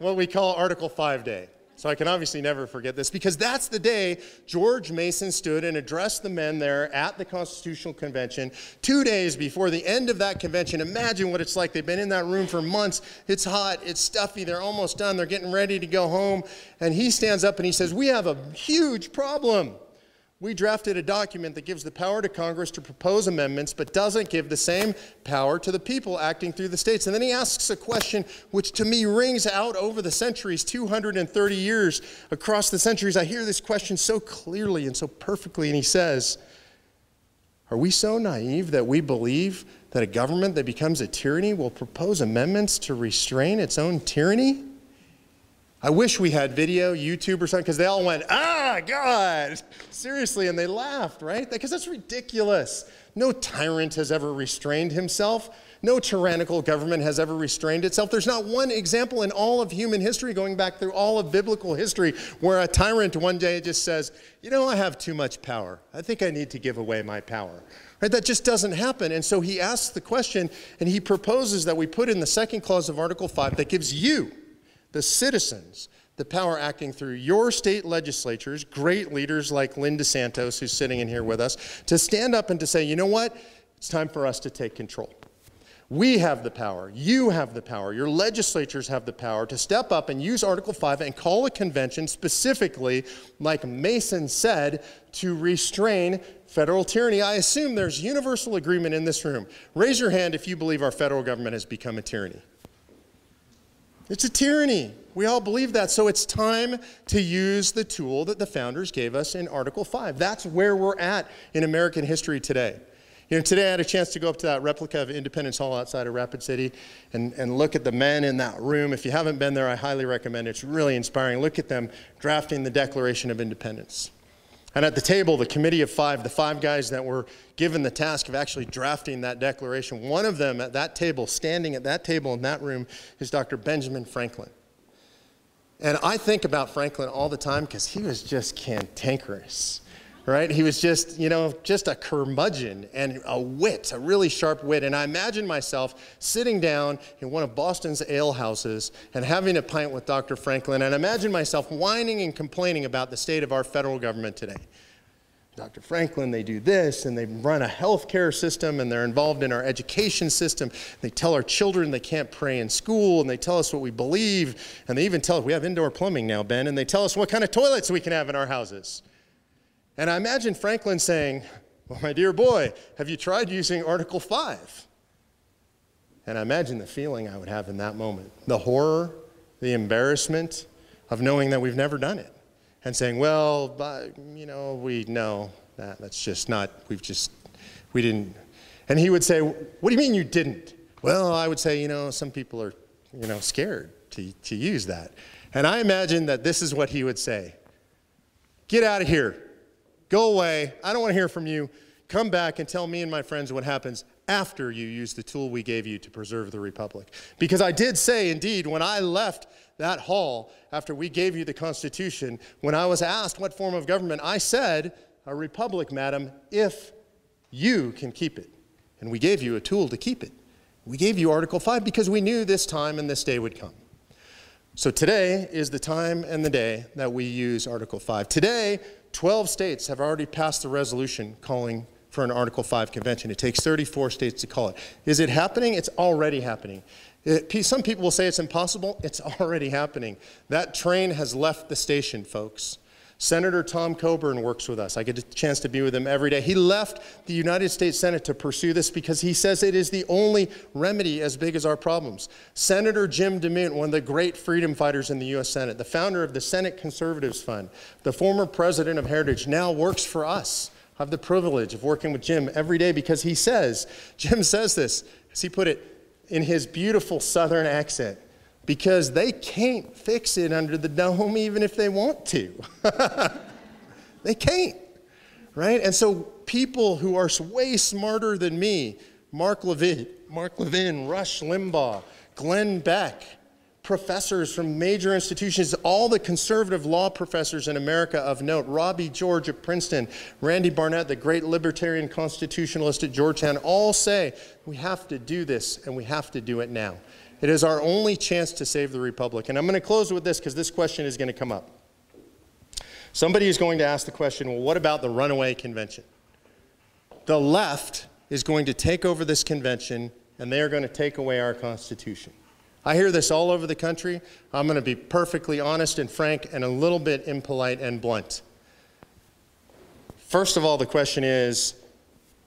what we call Article 5 Day. So I can obviously never forget this because that's the day George Mason stood and addressed the men there at the Constitutional Convention 2 days before the end of that convention. Imagine what it's like. They've been in that room for months. It's hot. It's stuffy. They're almost done. They're getting ready to go home. And he stands up and he says, "We have a huge problem. We drafted a document that gives the power to Congress to propose amendments, but doesn't give the same power to the people acting through the states." And then he asks a question which to me rings out over the centuries, 230 years across the centuries. I hear this question so clearly and so perfectly, and he says, "Are we so naive that we believe that a government that becomes a tyranny will propose amendments to restrain its own tyranny?" I wish we had video, YouTube or something, because they all went, "Ah, God, seriously," and they laughed, right? Because that's ridiculous. No tyrant has ever restrained himself. No tyrannical government has ever restrained itself. There's not one example in all of human history, going back through all of biblical history, where a tyrant one day just says, "You know, I have too much power. I think I need to give away my power." Right? That just doesn't happen. And so he asks the question, and he proposes that we put in the second clause of Article 5 that gives you, the citizens, the power acting through your state legislatures, great leaders like Linda Santos, who's sitting in here with us, to stand up and to say, "You know what? It's time for us to take control. We have the power. You have the power. Your legislatures have the power to step up and use Article 5 and call a convention specifically, like Mason said, to restrain federal tyranny." I assume there's universal agreement in this room. Raise your hand if you believe our federal government has become a tyranny. It's a tyranny. We all believe that. So it's time to use the tool that the founders gave us in Article 5. That's where we're at in American history today. You know, today I had a chance to go up to that replica of Independence Hall outside of Rapid City and look at the men in that room. If you haven't been there, I highly recommend it. It's really inspiring. Look at them drafting the Declaration of Independence. And at the table, the Committee of Five, the five guys that were given the task of actually drafting that declaration, one of them at that table, standing at that table in that room, is Dr. Benjamin Franklin. And I think about Franklin all the time because he was just cantankerous, right? He was just, you know, just a curmudgeon and a wit, a really sharp wit. And I imagine myself sitting down in one of Boston's ale houses and having a pint with Dr. Franklin, and imagine myself whining and complaining about the state of our federal government today. Dr. Franklin, they do this, and they run a healthcare system, and they're involved in our education system. They tell our children they can't pray in school, and they tell us what we believe, and they even tell us we have indoor plumbing now, Ben, and they tell us what kind of toilets we can have in our houses. And I imagine Franklin saying, "Well, my dear boy, have you tried using Article 5? And I imagine the feeling I would have in that moment, the horror, the embarrassment of knowing that we've never done it, and saying, "Well, but, you know, we know that that's just not, we've just, we didn't." And he would say, "What do you mean you didn't?" Well, I would say, "You know, some people are, you know, scared to use that." And I imagine that this is what he would say. Get out of here. Go away. I don't want to hear from you. Come back and tell me and my friends what happens after you use the tool we gave you to preserve the republic. Because I did say, indeed, when I left that hall after we gave you the Constitution, when I was asked what form of government, I said, a republic, madam, if you can keep it. And we gave you a tool to keep it. We gave you Article 5 because we knew this time and this day would come. So today is the time and the day that we use Article 5. Today, 12 states have already passed the resolution calling for an Article 5 convention. It takes 34 states to call it. Is it happening? It's already happening. Some people will say it's impossible. It's already happening. That train has left the station, folks. Senator Tom Coburn works with us. I get a chance to be with him every day. He left the United States Senate to pursue this because he says it is the only remedy as big as our problems. Senator Jim DeMint, one of the great freedom fighters in the U.S. Senate, the founder of the Senate Conservatives Fund, the former president of Heritage, now works for us. I have the privilege of working with Jim every day because he says, Jim says this, as he put it in his beautiful Southern accent, because they can't fix it under the dome even if they want to. They can't, right? And so people who are way smarter than me, Mark Levin, Rush Limbaugh, Glenn Beck, professors from major institutions, all the conservative law professors in America of note, Robbie George at Princeton, Randy Barnett, the great libertarian constitutionalist at Georgetown, all say we have to do this and we have to do it now. It is our only chance to save the republic. And I'm going to close with this because this question is going to come up. Somebody is going to ask the question, well, what about the runaway convention? The left is going to take over this convention and they are going to take away our Constitution. I hear this all over the country. I'm going to be perfectly honest and frank and a little bit impolite and blunt. First of all, the question is,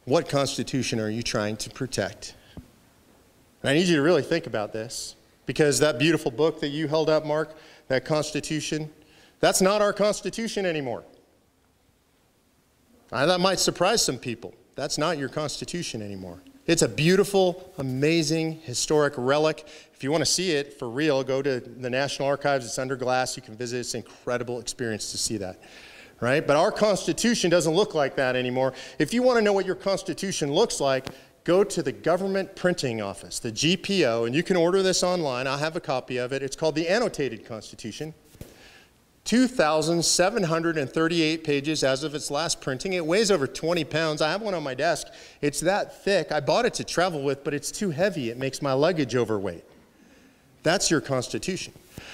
what Constitution are you trying to protect? I need you to really think about this, because that beautiful book that you held up, Mark, that Constitution, that's not our Constitution anymore. That might surprise some people. That's not your Constitution anymore. It's a beautiful, amazing, historic relic. If you want to see it for real, go to the National Archives. It's under glass. You can visit. It's an incredible experience to see that. Right? But our Constitution doesn't look like that anymore. If you want to know what your Constitution looks like, go to the government printing office, the GPO, and you can order this online. I have a copy of it. It's called the Annotated Constitution. 2,738 pages as of its last printing. It weighs over 20 pounds. I have one on my desk. It's that thick. I bought it to travel with, but it's too heavy. It makes my luggage overweight. That's your Constitution.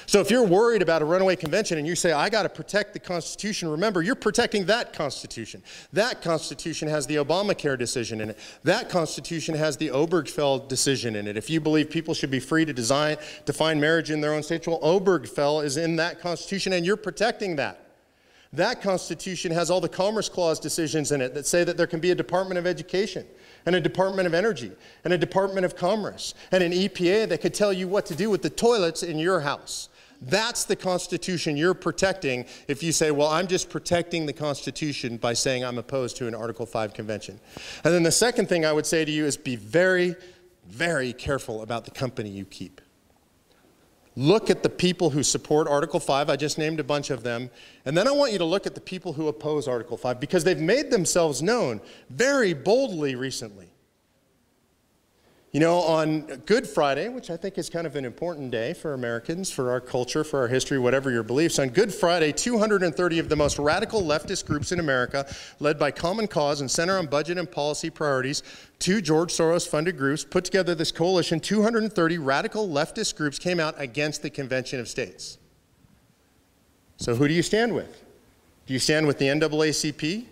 So if you're worried about a runaway convention and you say, I got to protect the Constitution, remember, you're protecting that Constitution. That Constitution has the Obamacare decision in it. That Constitution has the Obergefell decision in it. If you believe people should be free to define marriage in their own states, well, Obergefell is in that Constitution and you're protecting that. That Constitution has all the Commerce Clause decisions in it that say that there can be a Department of Education and a Department of Energy and a Department of Commerce and an EPA that could tell you what to do with the toilets in your house. That's the Constitution you're protecting if you say, well, I'm just protecting the Constitution by saying I'm opposed to an Article 5 convention. And then the second thing I would say to you is be very, very careful about the company you keep. Look at the people who support Article 5. I just named a bunch of them. And then I want you to look at the people who oppose Article 5 because they've made themselves known very boldly recently. You know, on Good Friday, which I think is kind of an important day for Americans, for our culture, for our history, whatever your beliefs, on Good Friday, 230 of the most radical leftist groups in America, led by Common Cause and Center on Budget and Policy Priorities, two George Soros-funded groups, put together this coalition. 230 radical leftist groups came out against the Convention of States. So who do you stand with? Do you stand with the NAACP?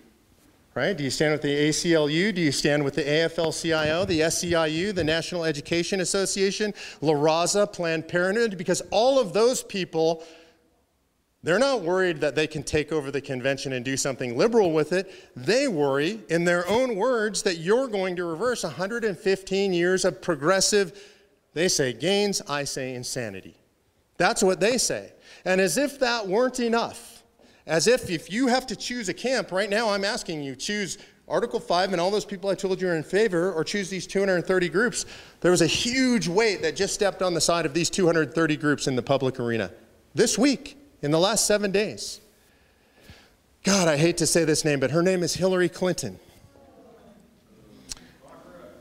Right? Do you stand with the ACLU? Do you stand with the AFL-CIO, the SEIU, the National Education Association, La Raza, Planned Parenthood? Because all of those people, they're not worried that they can take over the convention and do something liberal with it. They worry, in their own words, that you're going to reverse 115 years of progressive, they say gains, I say insanity. That's what they say. And as if that weren't enough, as if you have to choose a camp, right now I'm asking you, choose Article 5 and all those people I told you are in favor, or choose these 230 groups. There was a huge weight that just stepped on the side of these 230 groups in the public arena this week, in the last 7 days. God, I hate to say this name, but her name is Hillary Clinton.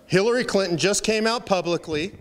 Hillary Clinton just came out publicly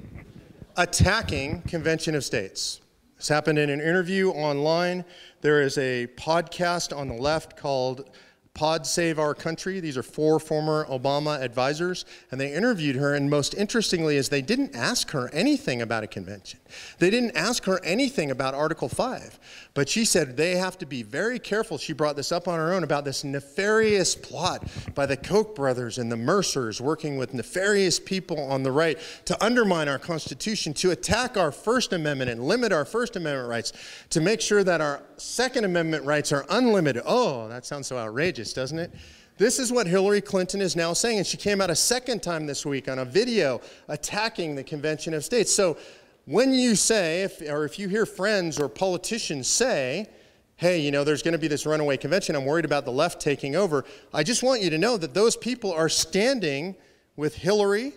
attacking Convention of States. This happened in an interview online. There is a podcast on the left called Pod Save Our Country. These are four former Obama advisors, and they interviewed her, and most interestingly is they didn't ask her anything about a convention. They didn't ask her anything about Article 5, but she said they have to be very careful. She brought this up on her own about this nefarious plot by the Koch brothers and the Mercers working with nefarious people on the right to undermine our Constitution, to attack our First Amendment and limit our First Amendment rights, to make sure that our Second Amendment rights are unlimited. Oh, that sounds so outrageous, doesn't it? This is what Hillary Clinton is now saying, and she came out a second time this week on a video attacking the Convention of States. So when you say, if you hear friends or politicians say, hey, you know, there's going to be this runaway convention, I'm worried about the left taking over, I just want you to know that those people are standing with Hillary,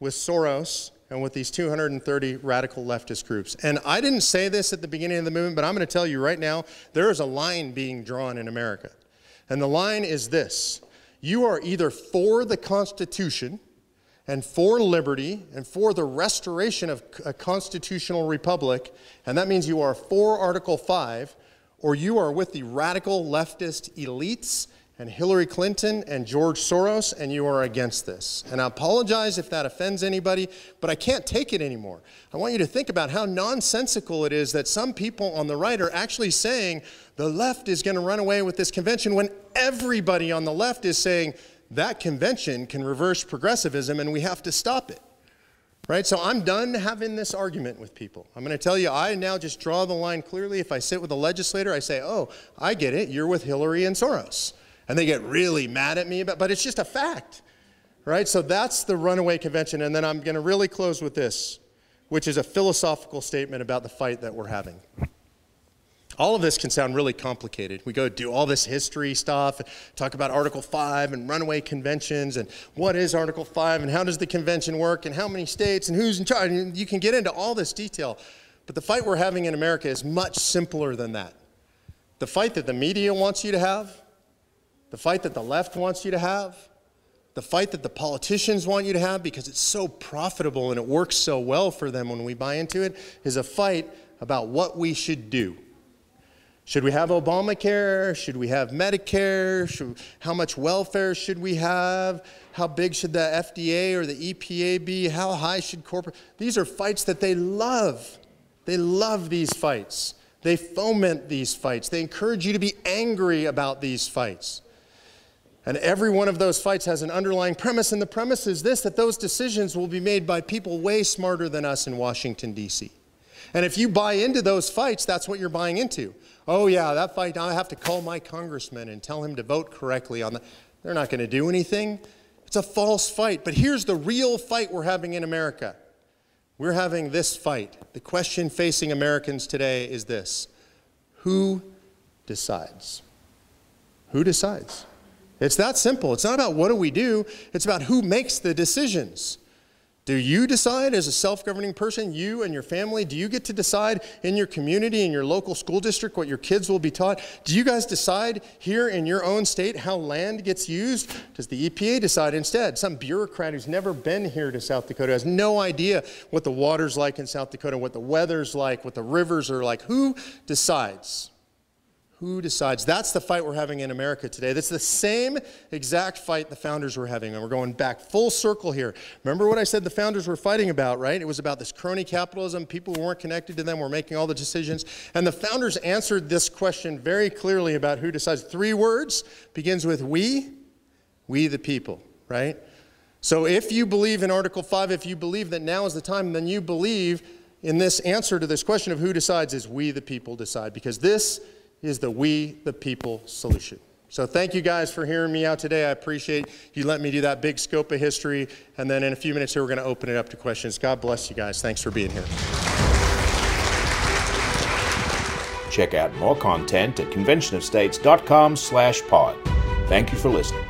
with Soros, and with these 230 radical leftist groups. And I didn't say this at the beginning of the movement, but I'm going to tell you right now, there is a line being drawn in America. And the line is this: you are either for the Constitution and for liberty and for the restoration of a constitutional republic, and that means you are for Article 5, or you are with the radical leftist elites and Hillary Clinton and George Soros, and you are against this. And I apologize if that offends anybody, but I can't take it anymore. I want you to think about how nonsensical it is that some people on the right are actually saying the left is going to run away with this convention when everybody on the left is saying that convention can reverse progressivism and we have to stop it. Right? So I'm done having this argument with people. I'm going to tell you, I now just draw the line clearly. If I sit with a legislator, I say, oh, I get it. You're with Hillary and Soros. And they get really mad at me, but it's just a fact, right? So that's the runaway convention. And then I'm going to really close with this, which is a philosophical statement about the fight that we're having. All of this can sound really complicated. We go do all this history stuff, talk about Article 5 and runaway conventions and what is Article 5 and how does the convention work and how many states and who's in charge. And you can get into all this detail, but the fight we're having in America is much simpler than that. The fight that the media wants you to have, the fight that the left wants you to have, the fight that the politicians want you to have because it's so profitable and it works so well for them when we buy into it, is a fight about what we should do. Should we have Obamacare? Should we have Medicare? How much welfare should we have? How big should the FDA or the EPA be? How high should corporate? These are fights that they love. They love these fights. They foment these fights. They encourage you to be angry about these fights. And every one of those fights has an underlying premise, and the premise is this, that those decisions will be made by people way smarter than us in Washington, D.C. And if you buy into those fights, that's what you're buying into. Oh yeah, that fight, I have to call my congressman and tell him to vote correctly on that. They're not going to do anything. It's a false fight. But here's the real fight we're having in America. We're having this fight. The question facing Americans today is this: who decides? Who decides? It's that simple. It's not about what do we do, it's about who makes the decisions. Do you decide as a self-governing person, you and your family, do you get to decide in your community, in your local school district, what your kids will be taught? Do you guys decide here in your own state how land gets used? Does the EPA decide instead? Some bureaucrat who's never been here to South Dakota, has no idea what the water's like in South Dakota, what the weather's like, what the rivers are like. Who decides? Who decides? That's the fight we're having in America today. That's the same exact fight the founders were having, and we're going back full circle here. Remember what I said the founders were fighting about, right? It was about this crony capitalism. People who weren't connected to them were making all the decisions, and the founders answered this question very clearly about who decides. Three words, begins with we the people, right? So if you believe in Article 5, if you believe that now is the time, then you believe in this answer to this question of who decides is we the people decide, because this is the we the people solution. So thank you guys for hearing me out today. I appreciate you letting me do that big scope of history. And then in a few minutes here, we're going to open it up to questions. God bless you guys. Thanks for being here. Check out more content at conventionofstates.com/pod. Thank you for listening.